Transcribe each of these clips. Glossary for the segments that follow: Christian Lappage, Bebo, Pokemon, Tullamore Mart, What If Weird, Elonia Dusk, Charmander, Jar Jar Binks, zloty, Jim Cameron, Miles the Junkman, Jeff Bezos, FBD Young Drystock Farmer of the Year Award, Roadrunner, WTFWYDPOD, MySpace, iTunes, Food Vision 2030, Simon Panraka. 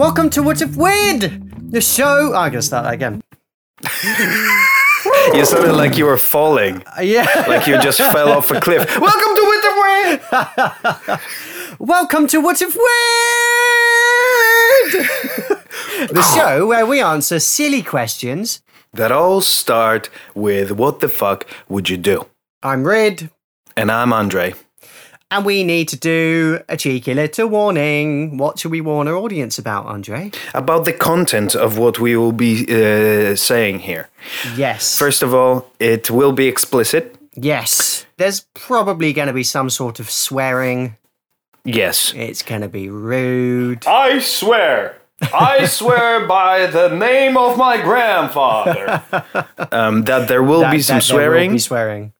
Welcome to What If Weird, the show... Oh, I'm going to start that again. You sounded like you were falling. Yeah. Like you just fell off a cliff. Welcome to What If Weird! Welcome to What If Weird! The show where we answer silly questions... that all start with, what the fuck would you do? I'm Rid. And I'm Andre. And we need to do a cheeky little warning. What should we warn our audience about, Andre? About the content of what we will be saying here. Yes. First of all, it will be explicit. Yes. There's probably going to be some sort of swearing. Yes. It's going to be rude. I swear. I swear by the name of my grandfather. That there will be some swearing. There will be swearing.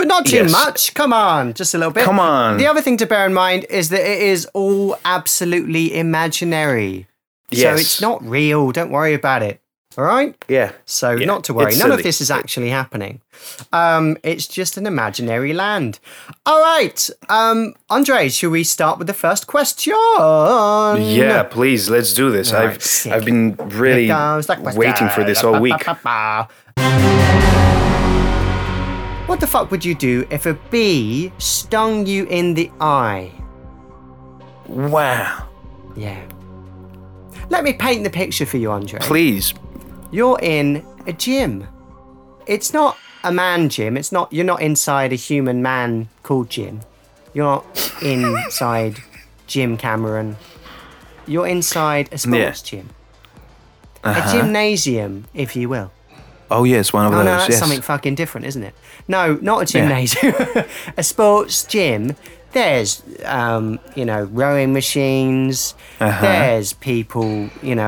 But not too much. Come on, just a little bit. Come on. The other thing to bear in mind is that it is all absolutely imaginary. Yes. So it's not real. Don't worry about it. All right? Yeah. So not to worry. None of this is actually happening. It's just an imaginary land. All right. Andre, should we start with the first question? Yeah, please. Let's do this. All right, I've been really waiting for this all week. What the fuck would you do if a bee stung you in the eye? Wow. Yeah. Let me paint the picture for you, Andre. Please. You're in a gym. It's not a man gym. It's not. You're not inside a human man called Jim. You're not inside Jim Cameron. You're inside a sports gym. A gymnasium, if you will. Oh, yes, one of those, that's something fucking different, isn't it? No, not a gymnasium. Yeah. A sports gym. There's, rowing machines. Uh-huh. There's people, picking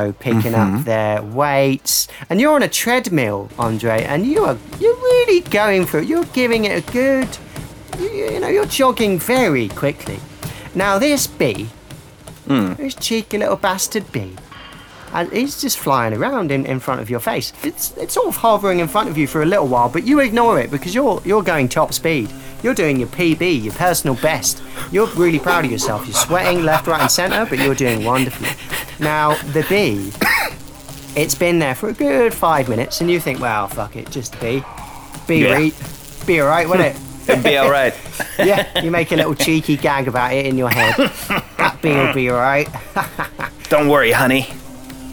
up their weights. And you're on a treadmill, Andre, and you're really going for it. You're giving it a good... you're jogging very quickly. Now, this bee, this cheeky little bastard bee, and he's just flying around in front of your face. It's sort of hovering in front of you for a little while, but you ignore it because you're going top speed. You're doing your PB, your personal best. You're really proud of yourself. You're sweating left, right and centre, but you're doing wonderfully. Now, the bee, it's been there for a good 5 minutes, and you think, well, fuck it, just the bee. Be all right, won't it? It'd be all right. Yeah, you make a little cheeky gag about it in your head. That bee will be all right. Don't worry, honey.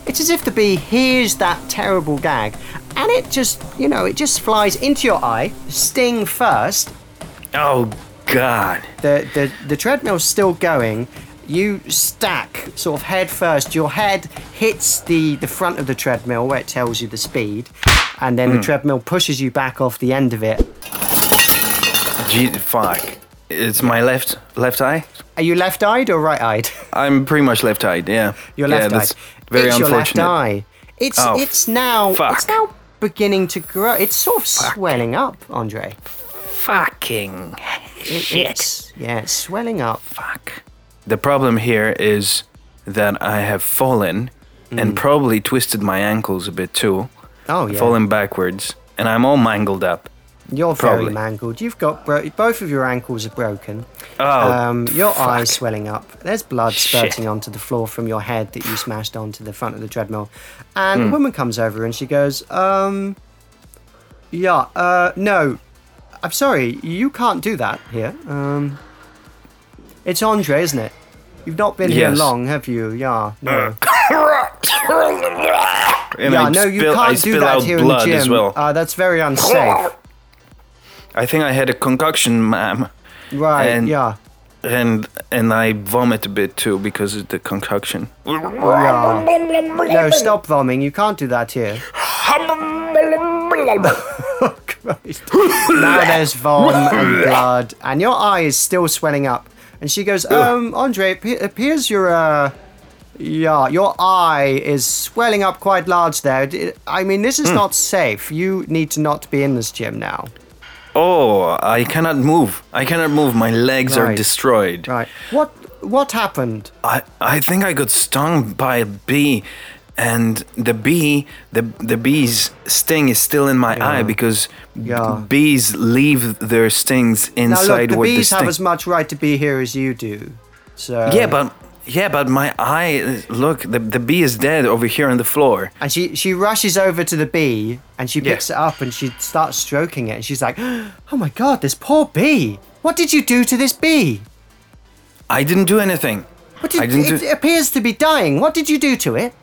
It's as if the bee hears that terrible gag and it just, it just flies into your eye, sting first. Oh, God. The treadmill's still going. You stack sort of head first. Your head hits the front of the treadmill where it tells you the speed, and then the treadmill pushes you back off the end of it. Gee, fuck. It's my left eye. Are you left-eyed or right-eyed? I'm pretty much left-eyed, yeah. You're left-eyed. Yeah, that's very unfortunate. It's your left eye. It's now beginning to grow. It's sort of swelling up, Andre. Fucking shit. It's swelling up. Fuck. The problem here is that I have fallen and probably twisted my ankles a bit too. Oh, yeah. Fallen backwards, and I'm all mangled up. You're very mangled. You've got both of your ankles are broken. Oh, your eye's swelling up. There's blood spurting onto the floor from your head that you smashed onto the front of the treadmill. And a woman comes over and she goes, no, I'm sorry, you can't do that here. It's Andre, isn't it? You've not been here long, have you? Yeah, no. You can't do that here in the gym. As well. That's very unsafe. I think I had a concoction, ma'am. Right, And I vomit a bit too because of the concoction. Yeah. No, stop vomiting. You can't do that here. Oh, Christ. Now there's vom and blood. And your eye is still swelling up. And she goes, Andre, it appears your eye is swelling up quite large there. I mean, this is not safe. You need to not be in this gym now. Oh, I cannot move. My legs are destroyed. Right. What happened? I think I got stung by a bee, and the bee's sting is still in my eye because bees leave their stings inside. Now look, the bees have as much right to be here as you do. So yeah, but Yeah, but my eye, look, the bee is dead over here on the floor. And she rushes over to the bee and she picks it up and she starts stroking it. And she's like, oh my God, this poor bee. What did you do to this bee? I didn't do anything. It appears to be dying. What did you do to it?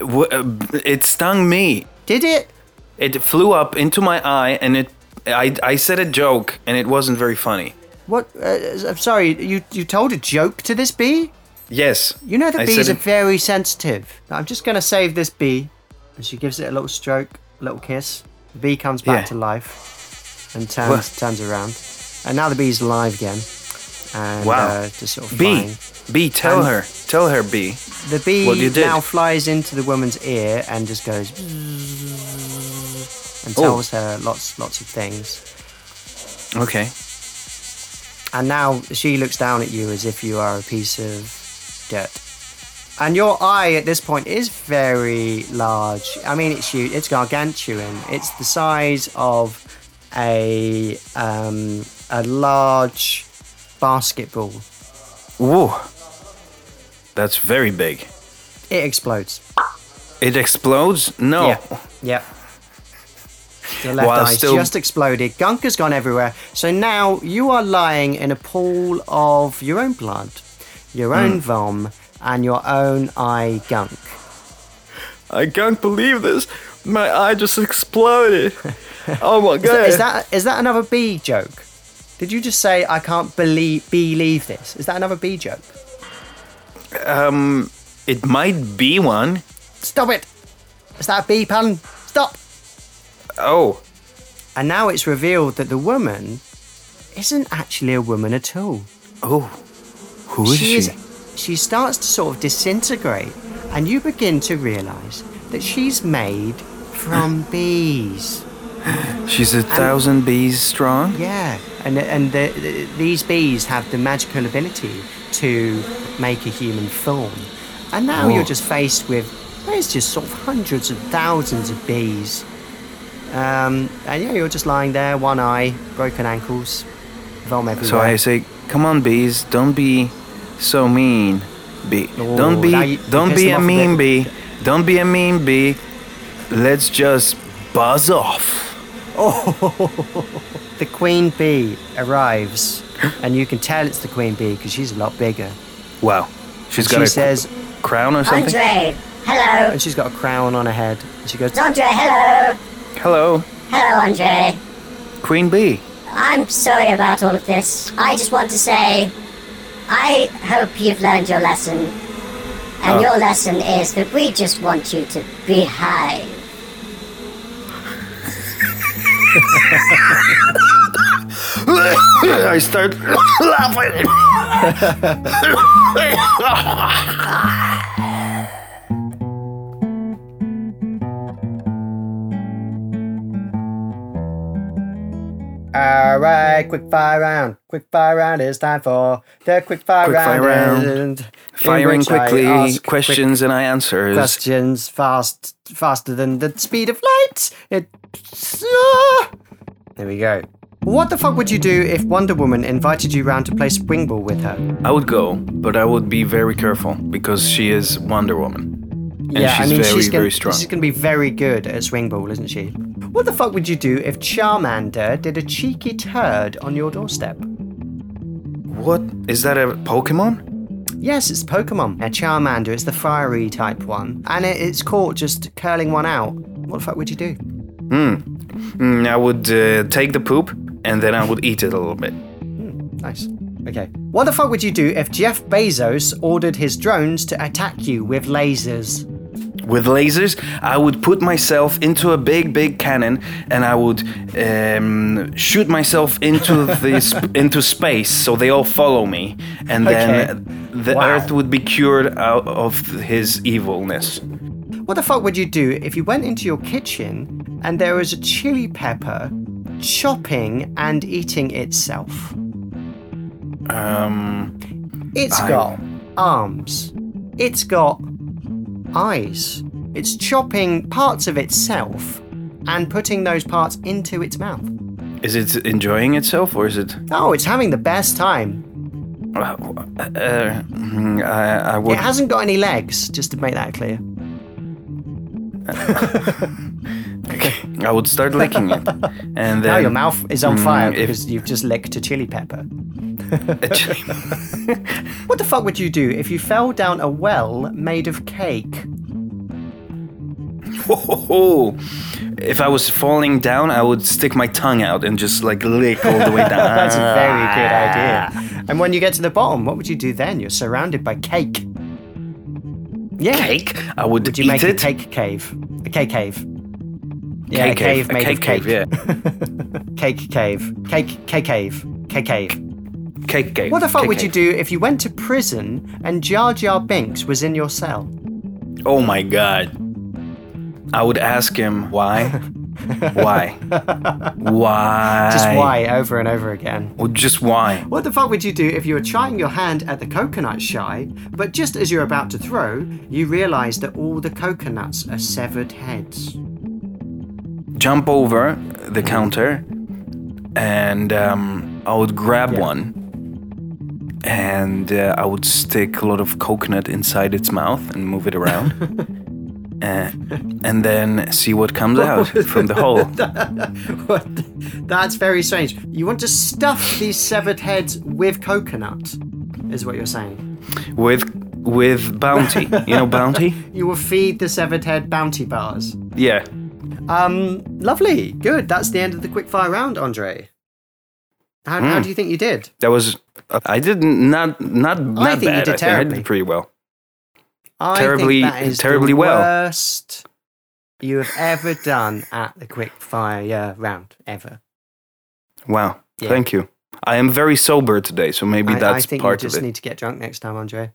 It stung me. Did it? It flew up into my eye and I said a joke and it wasn't very funny. What? I'm sorry, you told a joke to this bee? Yes. You know that bees are very sensitive. Now, I'm just going to save this bee. And she gives it a little stroke, a little kiss. The bee comes back to life and turns around. And now the bee's alive again. And, just sort of bee, flying. Bee, tell her, bee. The bee now flies into the woman's ear and just goes... and tells her lots of things. Okay. And now she looks down at you as if you are a piece of dirt. And your eye at this point is very large. I mean, it's gargantuan. It's the size of a large basketball. Ooh, that's very big. It explodes. It explodes? No. Yeah. Your left eye just exploded. Gunk has gone everywhere. So now you are lying in a pool of your own blood, your own vom, and your own eye gunk. I can't believe this. My eye just exploded. Oh my God. Is that another bee joke? Did you just say, I can't believe this? Is that another bee joke? It might be one. Stop it. Is that a bee pun? Stop. Oh. And now it's revealed that the woman isn't actually a woman at all. Oh. Who is she? She starts to sort of disintegrate, and you begin to realise that she's made from bees. She's 1,000 bees strong? Yeah, and these bees have the magical ability to make a human form. And now you're just faced with, there's just sort of hundreds of thousands of bees. And you're just lying there, one eye, broken ankles, vom everywhere. So I say, come on, bees, don't be so mean, bee. Don't be a mean bee. Let's just buzz off. Oh, the queen bee arrives, and you can tell it's the queen bee because she's a lot bigger. Wow, she says, crown or something. Andre, hello. And she's got a crown on her head. And she goes, Andre, hello. Hello. Hello, Andre. Queen Bee. I'm sorry about all of this. I just want to say, I hope you've learned your lesson. And your lesson is that we just want you to be high. I start laughing. All right, quick fire round. It's time for the quick fire round. Firing quickly, questions and answers. Questions faster than the speed of light. There we go. What the fuck would you do if Wonder Woman invited you round to play spring ball with her? I would go, but I would be very careful because she is Wonder Woman. And she's going to be very good at swing ball, isn't she? What the fuck would you do if Charmander did a cheeky turd on your doorstep? What? Is that a Pokemon? Yes, it's Pokemon. A Charmander, it's the fiery type one. And it's caught just curling one out. What the fuck would you do? I would take the poop and then I would eat it a little bit. Nice. Okay. What the fuck would you do if Jeff Bezos ordered his drones to attack you with lasers? With lasers, I would put myself into a big cannon, and I would shoot myself into into space, so they all follow me, and then the Earth would be cured out of his evilness. What the fuck would you do if you went into your kitchen and there was a chili pepper chopping and eating itself? It's got arms. It's got eyes. It's chopping parts of itself and putting those parts into its mouth. Is it enjoying itself or is it... Oh, it's having the best time. I would. It hasn't got any legs, just to make that clear. Okay. I would start licking it, and then now your mouth is on fire because you've just licked a chili pepper. What the fuck would you do if you fell down a well made of cake? If I was falling down, I would stick my tongue out and just like lick all the way down. That's a very good idea. And when you get to the bottom, what would you do then? You're surrounded by cake. Yeah. Cake? I would you eat make it? A cake cave? A cake cave. Yeah, cake a cave made a cake of cake. Yeah. Cake cave. Cake cave. Cake cave. Cake cave. What the fuck cake would cave. You do if you went to prison and Jar Jar Binks was in your cell? Oh my god. I would ask him why. Why? Just why over and over again. Or just why. What the fuck would you do if you were trying your hand at the coconut shy, but just as you're about to throw, you realise that all the coconuts are severed heads? Jump over the counter and I would grab one and I would stick a lot of coconut inside its mouth and move it around. And then see what comes out from the hole. That's very strange. You want to stuff these severed heads with coconut, is what you're saying. With bounty. You know bounty? You will feed the severed head bounty bars. Yeah. Lovely. Good. That's the end of the quickfire round, Andre. How do you think you did? That was... I did not I think bad. You did terribly. I did pretty well. I think that is the worst you have ever done at the quickfire round, ever. Wow. Yeah. Thank you. I am very sober today, so maybe that's part of it. I think you just need to get drunk next time, Andre.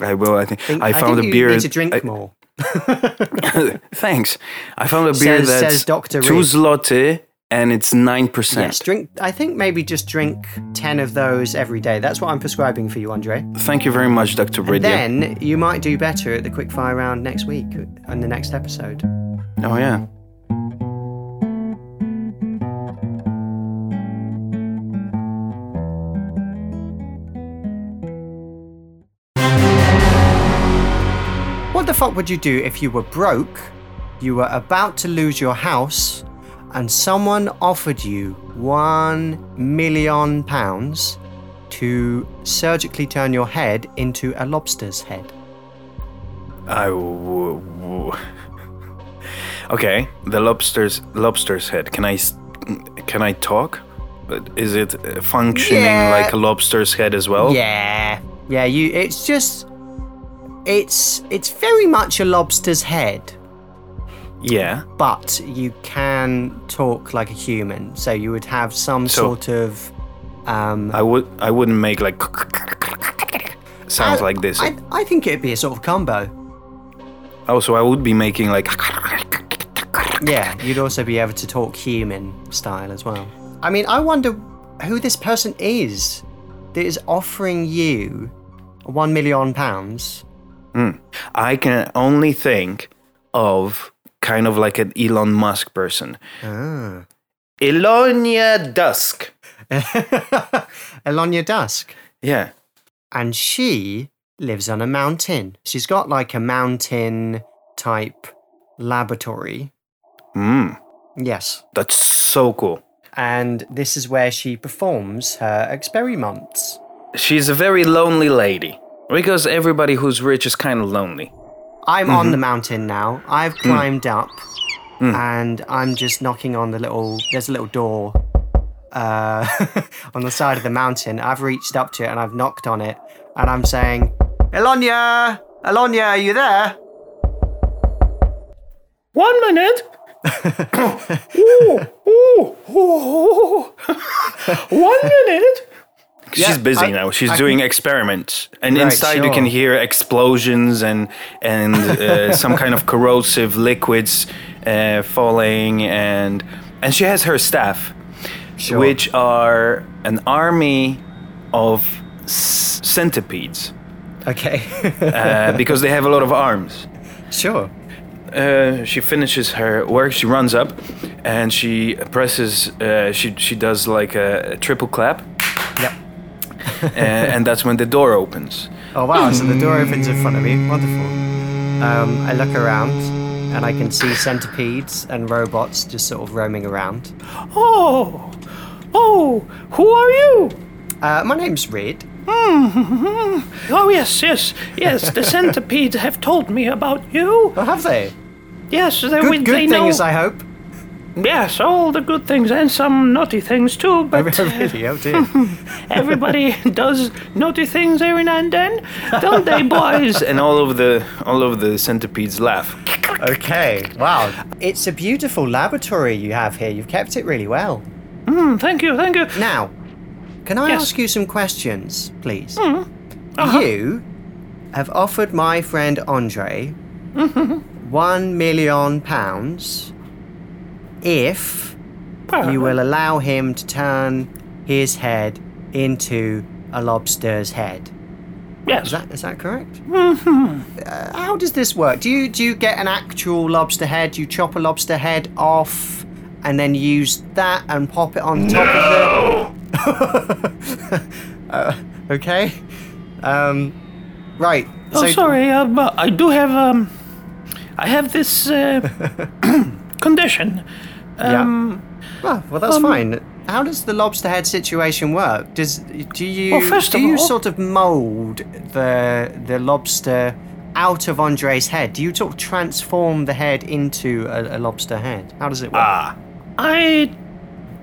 I will, I think. I found a beer... you need to drink more. Thanks. I found a beer that's 2 zloty and it's 9%. Yes, drink. I think maybe just drink 10 of those every day. That's what I'm prescribing for you, Andre. Thank you very much, Dr. Bridget. Then you might do better at the quickfire round next week on the next episode. Oh, yeah. What the fuck would you do if you were broke, you were about to lose your house, and someone offered you £1 million to surgically turn your head into a lobster's head? Okay, the lobster's head. Can I talk? Is it functioning like a lobster's head as well? Yeah. It's just. It's very much a lobster's head. Yeah. But you can talk like a human, so you would have some sort of. I wouldn't make like sounds like this. I think it'd be a sort of combo. Oh, so I would be making like. Yeah, you'd also be able to talk human style as well. I mean, I wonder who this person is that is offering you £1 million. I can only think of kind of like an Elon Musk person. Elonia Dusk. Elonia Dusk. Yeah. And she lives on a mountain. She's got like a mountain type laboratory. Yes. That's so cool. And this is where she performs her experiments. She's a very lonely lady, because everybody who's rich is kind of lonely. I'm on the mountain now. I've climbed up and I'm just knocking on there's a little door on the side of the mountain. I've reached up to it and I've knocked on it and I'm saying, Elonia, are you there? 1 minute. Ooh. 1 minute. She's busy now. She's doing experiments. And inside you can hear explosions and some kind of corrosive liquids falling. And she has her staff, which are an army of centipedes. Okay. Because they have a lot of arms. Sure. She finishes her work. She runs up and she presses. She does like a triple clap. Yep. and that's when the door opens. Oh wow, so the door opens in front of me. Wonderful. I look around and I can see centipedes and robots just sort of roaming around. Oh, who are you? My name's Reed. Mm-hmm. Oh, yes. The centipedes have told me about you. Oh, have they? Yes, they know. Good things, I hope. Yes, all the good things and some naughty things too. But everybody does naughty things every now and then, don't they, boys? And all of the centipedes laugh. Okay, wow. It's a beautiful laboratory you have here. You've kept it really well. Thank you. Now, can I ask you some questions, please? You have offered my friend Andre £1 million if you will allow him to turn his head into a lobster's head. Yes. Is that correct? How does this work? Do you get an actual lobster head? Do you chop a lobster head off and then use that and pop it on top of it? Okay. Right. Oh, so sorry. I do have this condition. Yeah. Well, that's fine. How does the lobster head situation work? Do you sort of mold the lobster out of Andre's head? Do you sort of transform the head into a lobster head? How does it work? I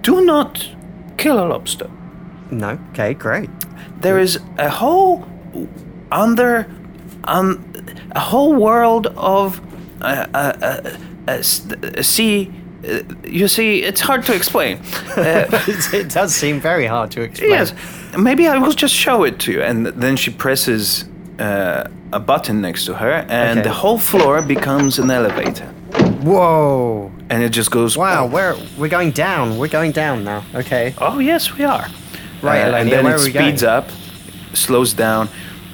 do not kill a lobster. No. Okay, great. There is a whole world of sea. You see, it's hard to explain. It does seem very hard to explain. Yes, maybe I will just show it to you. And then she presses a button next to her, and the whole floor becomes an elevator. Whoa! And it just goes. Wow, we're going down. We're going down now. Okay. Oh yes, we are. Right, Elonia, and then where it speeds up, slows down,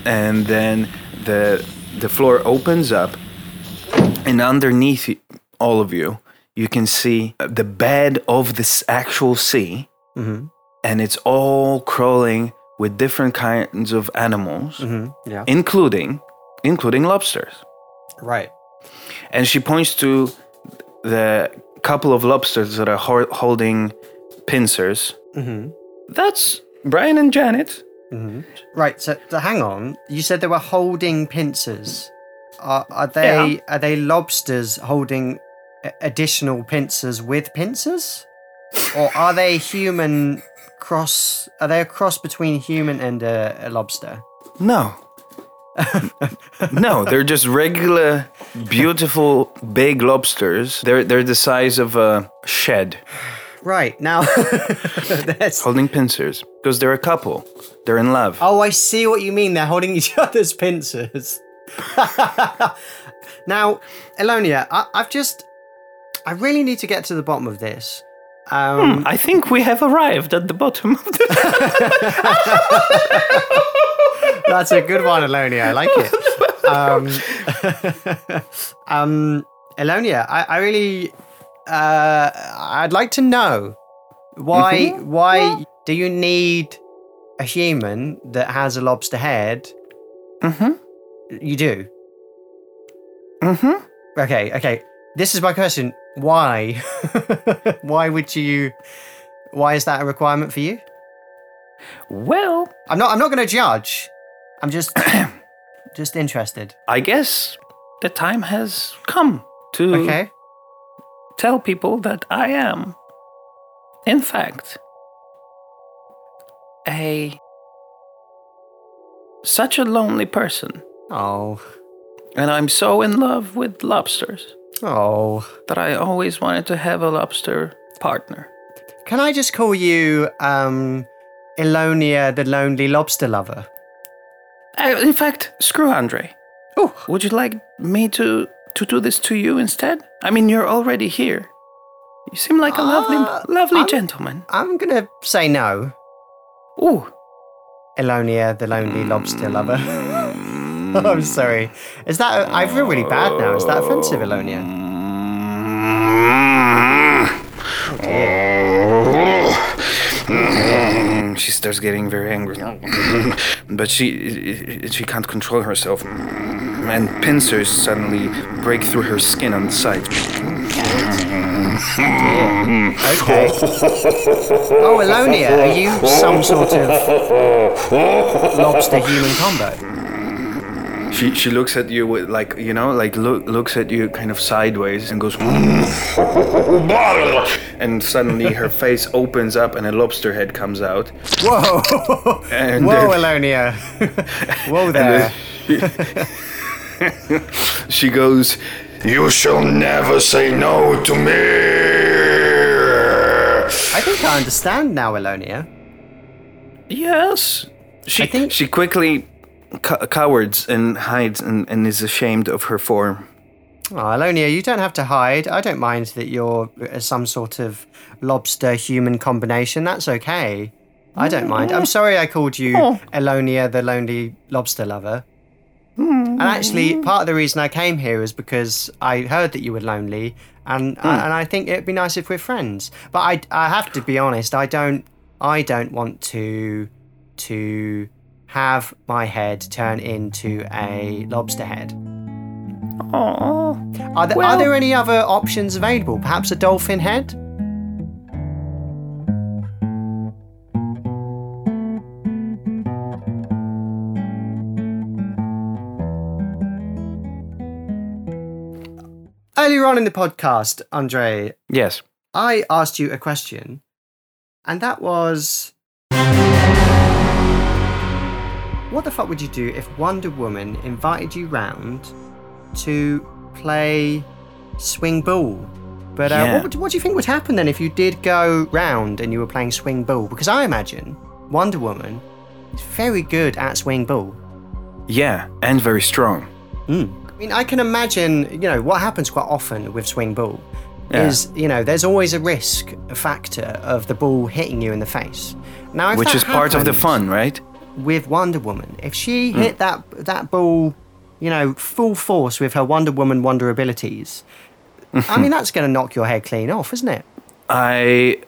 and then the floor opens up, and underneath all of you. You can see the bed of this actual sea, and it's all crawling with different kinds of animals, including lobsters. Right. And she points to the couple of lobsters that are holding pincers. That's Brian and Janet. Right. So hang on. You said they were holding pincers. Are they lobsters holding additional pincers with pincers, or are they human cross? Are they a cross between human and a lobster? No, no, they're just regular, beautiful, big lobsters. They're the size of a shed. Right now, holding pincers because they're a couple. They're in love. Oh, I see what you mean. They're holding each other's pincers. Now, Elonia, I really need to get to the bottom of this. I think we have arrived at the bottom of this. That's a good one, Elonia. I like it. Elonia, I really... I'd like to know why do you need a human that has a lobster head? You do? Okay. This is my question. Why? Why is that a requirement for you? Well, I'm not going to judge. I'm just interested. I guess the time has come to tell people that I am, in fact, such a lonely person. Oh. And I'm so in love with lobsters. Oh. That I always wanted to have a lobster partner. Can I just call you Elonia the Lonely Lobster Lover? In fact, screw Andre. Oh. Would you like me to do this to you instead? I mean, you're already here. You seem like a lovely gentleman. I'm going to say no. Ooh. Elonia the Lonely Lobster Lover. Oh, I'm sorry. Is that... I feel really bad now. Is that offensive, Elonia? Oh, she starts getting very angry. But she can't control herself, and pincers suddenly break through her skin on the side. Okay. Oh, Elonia, are you some sort of lobster-human combo? She looks at you with, like, you know, like looks at you kind of sideways and goes, and suddenly her face opens up and a lobster head comes out. Whoa! And, whoa, Elonia! Whoa there! She goes, "You shall never say no to me." I think I understand now, Elonia. Yes. She quickly cowards and hides and is ashamed of her form. Oh, Elonia, you don't have to hide. I don't mind that you're some sort of lobster-human combination. That's okay. I don't mind. I'm sorry I called you Elonia the Lonely Lobster Lover. And actually, part of the reason I came here is because I heard that you were lonely, and I think it'd be nice if we're friends. But I have to be honest, I don't want to have my head turn into a lobster head. Aww. Are there any other options available? Perhaps a dolphin head? Earlier on in the podcast, Andre, yes, I asked you a question, and that was, what the fuck would you do if Wonder Woman invited you round to play Swing Ball? But what do you think would happen then if you did go round and you were playing Swing Ball? Because I imagine Wonder Woman is very good at Swing Ball. Yeah, and very strong. I mean, I can imagine, you know, what happens quite often with swing ball is, you know, there's always a risk factor of the ball hitting you in the face. Now, if which is part of the fun, right? With Wonder Woman, if she hit that ball, you know, full force with her Wonder Woman wonder abilities, I mean, that's going to knock your head clean off, isn't it?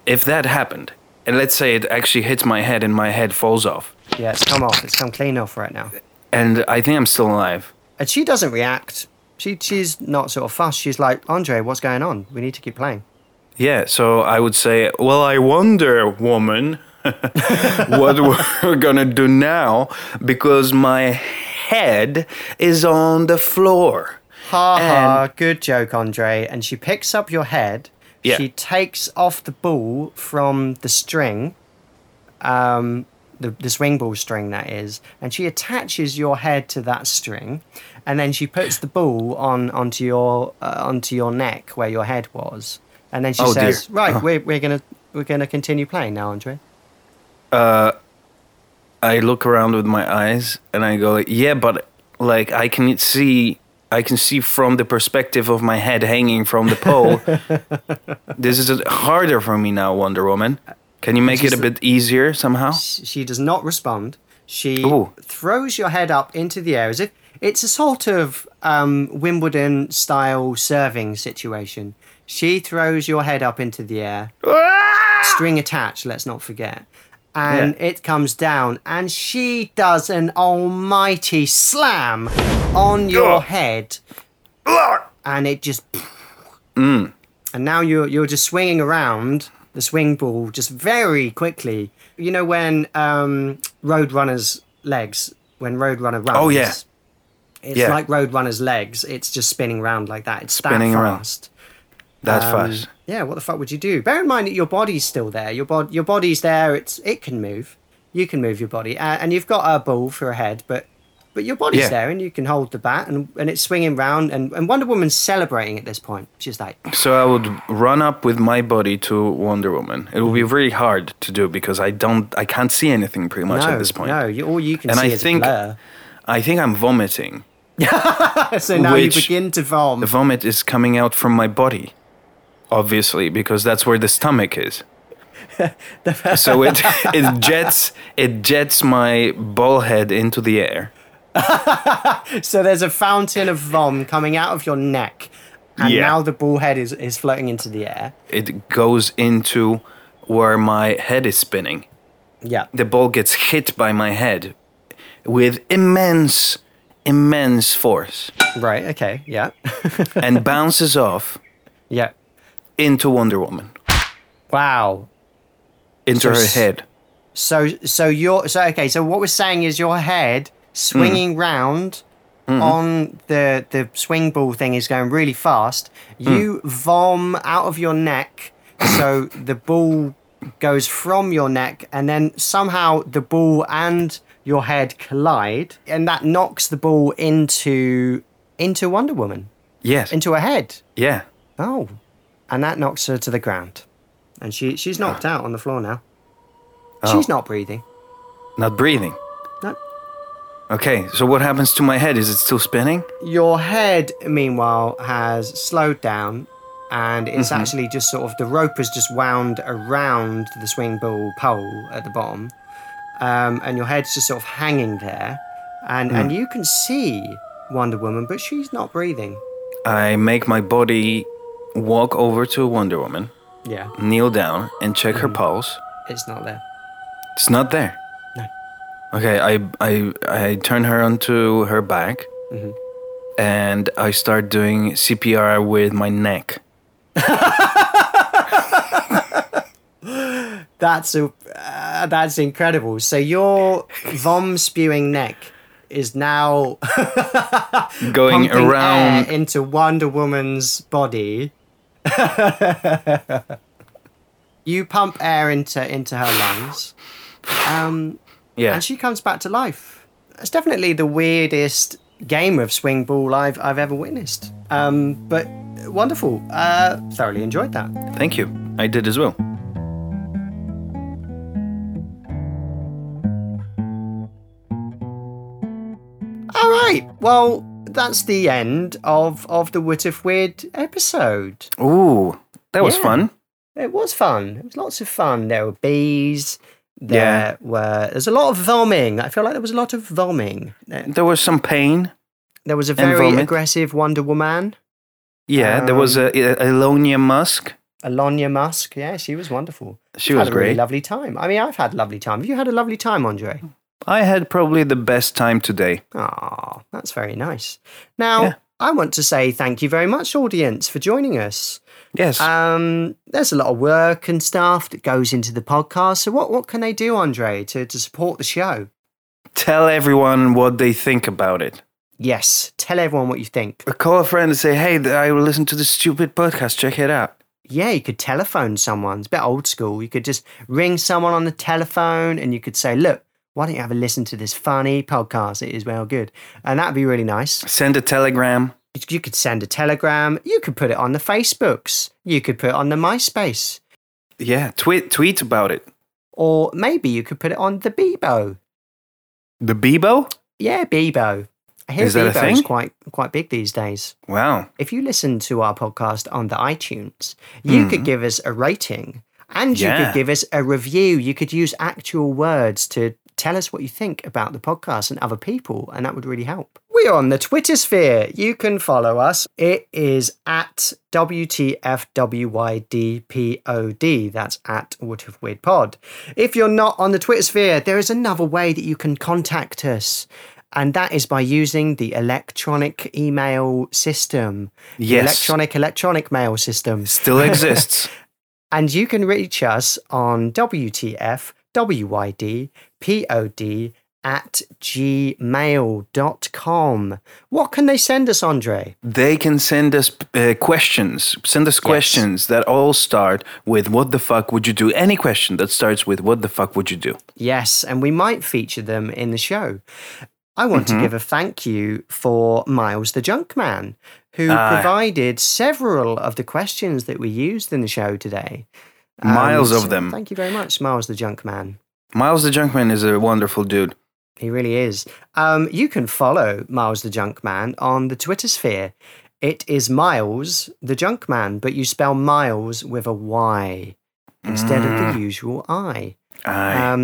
If that happened, and let's say it actually hits my head and my head falls off. Yeah, it's come off. It's come clean off right now. And I think I'm still alive. And she doesn't react. She's not sort of fussed. She's like, Andre, what's going on? We need to keep playing. Yeah, so I would say, well, I wonder, woman, what we're going to do now, because my head is on the floor. Good joke, Andre. And she picks up your head. Yeah. She takes off the ball from the string, the swing ball string, that is, and she attaches your head to that string, and then she puts the ball onto your neck where your head was, and then she says, dear. "Right, we're gonna continue playing now, Andre." I look around with my eyes and I go, "Yeah, but like I can see from the perspective of my head hanging from the pole. This is harder for me now, Wonder Woman." Can you make it a bit easier somehow? She does not respond. She throws your head up into the air as if it's a sort of Wimbledon-style serving situation. She throws your head up into the air. String attached, let's not forget. And it comes down, and she does an almighty slam on your head. And it just... And now you're just swinging around... the swing ball just very quickly. You know when Roadrunner runs. Oh yeah. It's like Roadrunner's legs. It's just spinning around like that. It's spinning fast. That's fast. Yeah, what the fuck would you do? Bear in mind that your body's still there. Your body's there. It can move. You can move your body, and you've got a ball for a head, but your body's there, and you can hold the bat, and it's swinging round, and Wonder Woman's celebrating at this point. She's like... So I would run up with my body to Wonder Woman. It will be really hard to do, because I can't see anything pretty much at this point. No, all you can see is a blur. I think I'm vomiting. So now you begin to vomit. The vomit is coming out from my body, obviously, because that's where the stomach is. So it jets my ball head into the air. So there's a fountain of vom coming out of your neck, and now the ball head is floating into the air. It goes into where my head is spinning. Yeah. The ball gets hit by my head with immense force. Right, okay, yeah. And bounces off. Yeah. Into Wonder Woman. Wow. Into her head. So what we're saying is your head swinging round on the swing ball thing is going really fast. You vom out of your neck, so the ball goes from your neck, and then somehow the ball and your head collide, and that knocks the ball into Wonder Woman. Yes. Into her head. Yeah. Oh. And that knocks her to the ground. And she's knocked out on the floor now. Oh. She's not breathing. Not breathing? No. Okay, so what happens to my head? Is it still spinning? Your head, meanwhile, has slowed down, and it's actually just sort of, the rope is just wound around the swing ball pole at the bottom, and your head's just sort of hanging there, and you can see Wonder Woman, but she's not breathing. I make my body walk over to Wonder Woman, kneel down, and check her pulse. It's not there. It's not there? No. Okay, I turn her onto her back, and I start doing CPR with my neck. That's incredible. So your vom spewing neck is now going around into Wonder Woman's body. You pump air into her lungs, and she comes back to life. It's definitely the weirdest game of swing ball I've ever witnessed. But wonderful. Thoroughly enjoyed that. Thank you. I did as well. All right. Well, that's the end of the What If Weird episode. Ooh, that was fun. It was fun. It was lots of fun. There were bees. There's a lot of vomiting. I feel like there was a lot of vomiting. There was some pain. There was a very aggressive Wonder Woman. Yeah, there was Elonia Dusk. Yeah, she was wonderful. She was great. Really lovely time. I mean, I've had a lovely time. Have you had a lovely time, Andre? I had probably the best time today. Oh, that's very nice. Now, I want to say thank you very much, audience, for joining us. Yes. There's a lot of work and stuff that goes into the podcast. So what can they do, Andre, to support the show? Tell everyone what they think about it. Yes. Tell everyone what you think. Call a friend and say, hey, I listened to this stupid podcast. Check it out. Yeah, you could telephone someone. It's a bit old school. You could just ring someone on the telephone and you could say, look, why don't you have a listen to this funny podcast? It is well good. And that'd be really nice. Send a telegram. You could send a telegram. You could put it on the Facebooks. You could put it on the MySpace. Yeah, tweet about it. Or maybe you could put it on the Bebo. The Bebo? Yeah, Bebo. I hear Bebo is quite big these days. Wow. If you listen to our podcast on the iTunes, you could give us a rating and you could give us a review. You could use actual words to tell us what you think about the podcast and other people, and that would really help. We're on the Twitter sphere. You can follow us. It is at WTFWYDPOD. That's at What If Weird Pod. If you're not on the Twitter sphere, there is another way that you can contact us, and that is by using the electronic email system. Yes. The electronic mail system. Still exists. And you can reach us on WTFWYDPOD @gmail.com. What can they send us, Andre? They can send us questions. Send us questions that all start with what the fuck would you do? Any question that starts with what the fuck would you do? Yes, and we might feature them in the show. I want to give a thank you for Miles the Junkman, who provided several of the questions that we used in the show today. Miles of them. Thank you very much, Miles the Junkman. Miles the Junkman is a wonderful dude. He really is. You can follow Miles the Junkman on the Twitter sphere. It is Miles the Junkman, but you spell Miles with a Y instead of the usual I. A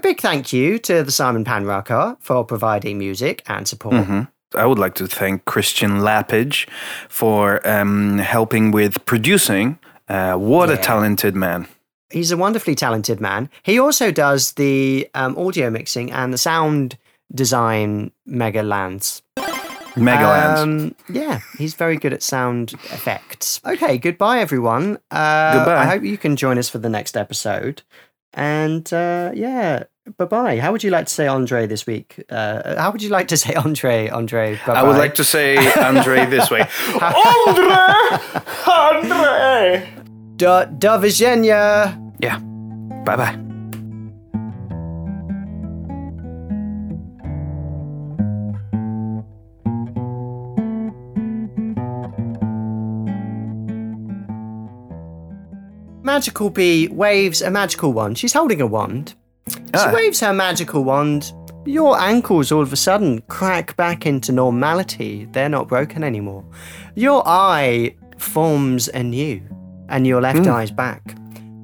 big thank you to the Simon Panraka for providing music and support. I would like to thank Christian Lappage for helping with producing. What a talented man. He's a wonderfully talented man. He also does the audio mixing and the sound design Megalands. Yeah, he's very good at sound effects. Okay, goodbye, everyone. Goodbye. I hope you can join us for the next episode. And yeah, bye-bye. How would you like to say Andre this week? How would you like to say Andre, bye-bye? I would like to say Andre this way. Andre! Do Virginia! Yeah, bye-bye. Magical bee waves a magical wand. She's holding a wand. She waves her magical wand. Your ankles all of a sudden crack back into normality. They're not broken anymore. Your eye forms anew, and your left eye's back.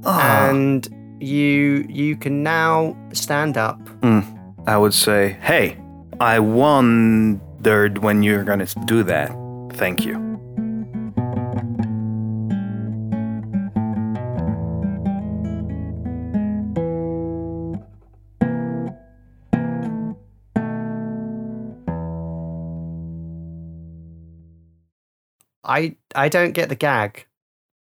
Oh. And you can now stand up. I would say, hey, I wondered when you were going to do that. Thank you. I don't get the gag.